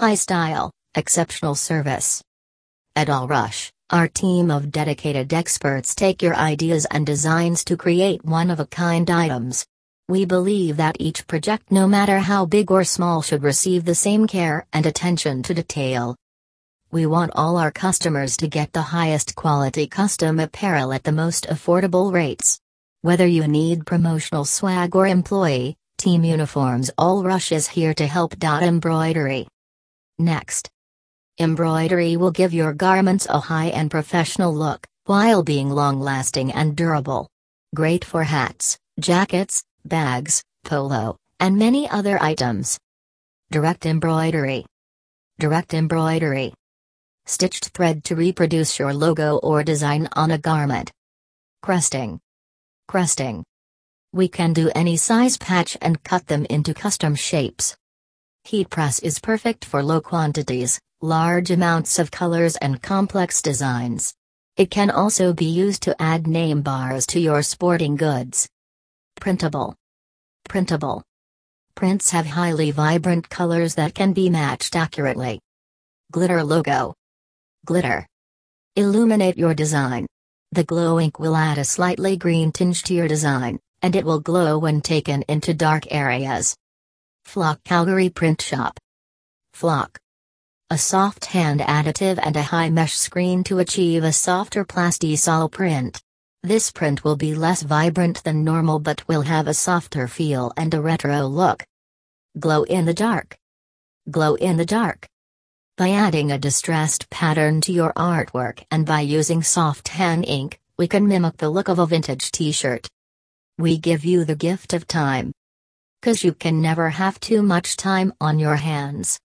High style, exceptional service. At AllRush, our team of dedicated experts take your ideas and designs to create one-of-a-kind items. We believe that each project, no matter how big or small, should receive the same care and attention to detail. We want all our customers to get the highest quality custom apparel at the most affordable rates. Whether you need promotional swag or employee team uniforms, AllRush is here to help. Embroidery. Next. Embroidery will give your garments a high and professional look, while being long-lasting and durable. Great for hats, jackets, bags, polo, and many other items. Direct embroidery. Direct embroidery. Stitched thread to reproduce your logo or design on a garment. Cresting. Cresting. We can do any size patch and cut them into custom shapes. Heat press is perfect for low quantities, large amounts of colors and complex designs. It can also be used to add name bars to your sporting goods. Printable. Printable. Prints have highly vibrant colors that can be matched accurately. Glitter logo. Glitter. Illuminate your design. The glow ink will add a slightly green tinge to your design, and it will glow when taken into dark areas. Flock Calgary Print Shop. Flock. A soft hand additive and a high mesh screen to achieve a softer plastisol print. This print will be less vibrant than normal but will have a softer feel and a retro look. Glow in the dark. Glow in the dark. By adding a distressed pattern to your artwork and by using soft hand ink, we can mimic the look of a vintage t-shirt. We give you the gift of time. 'Cause you can never have too much time on your hands.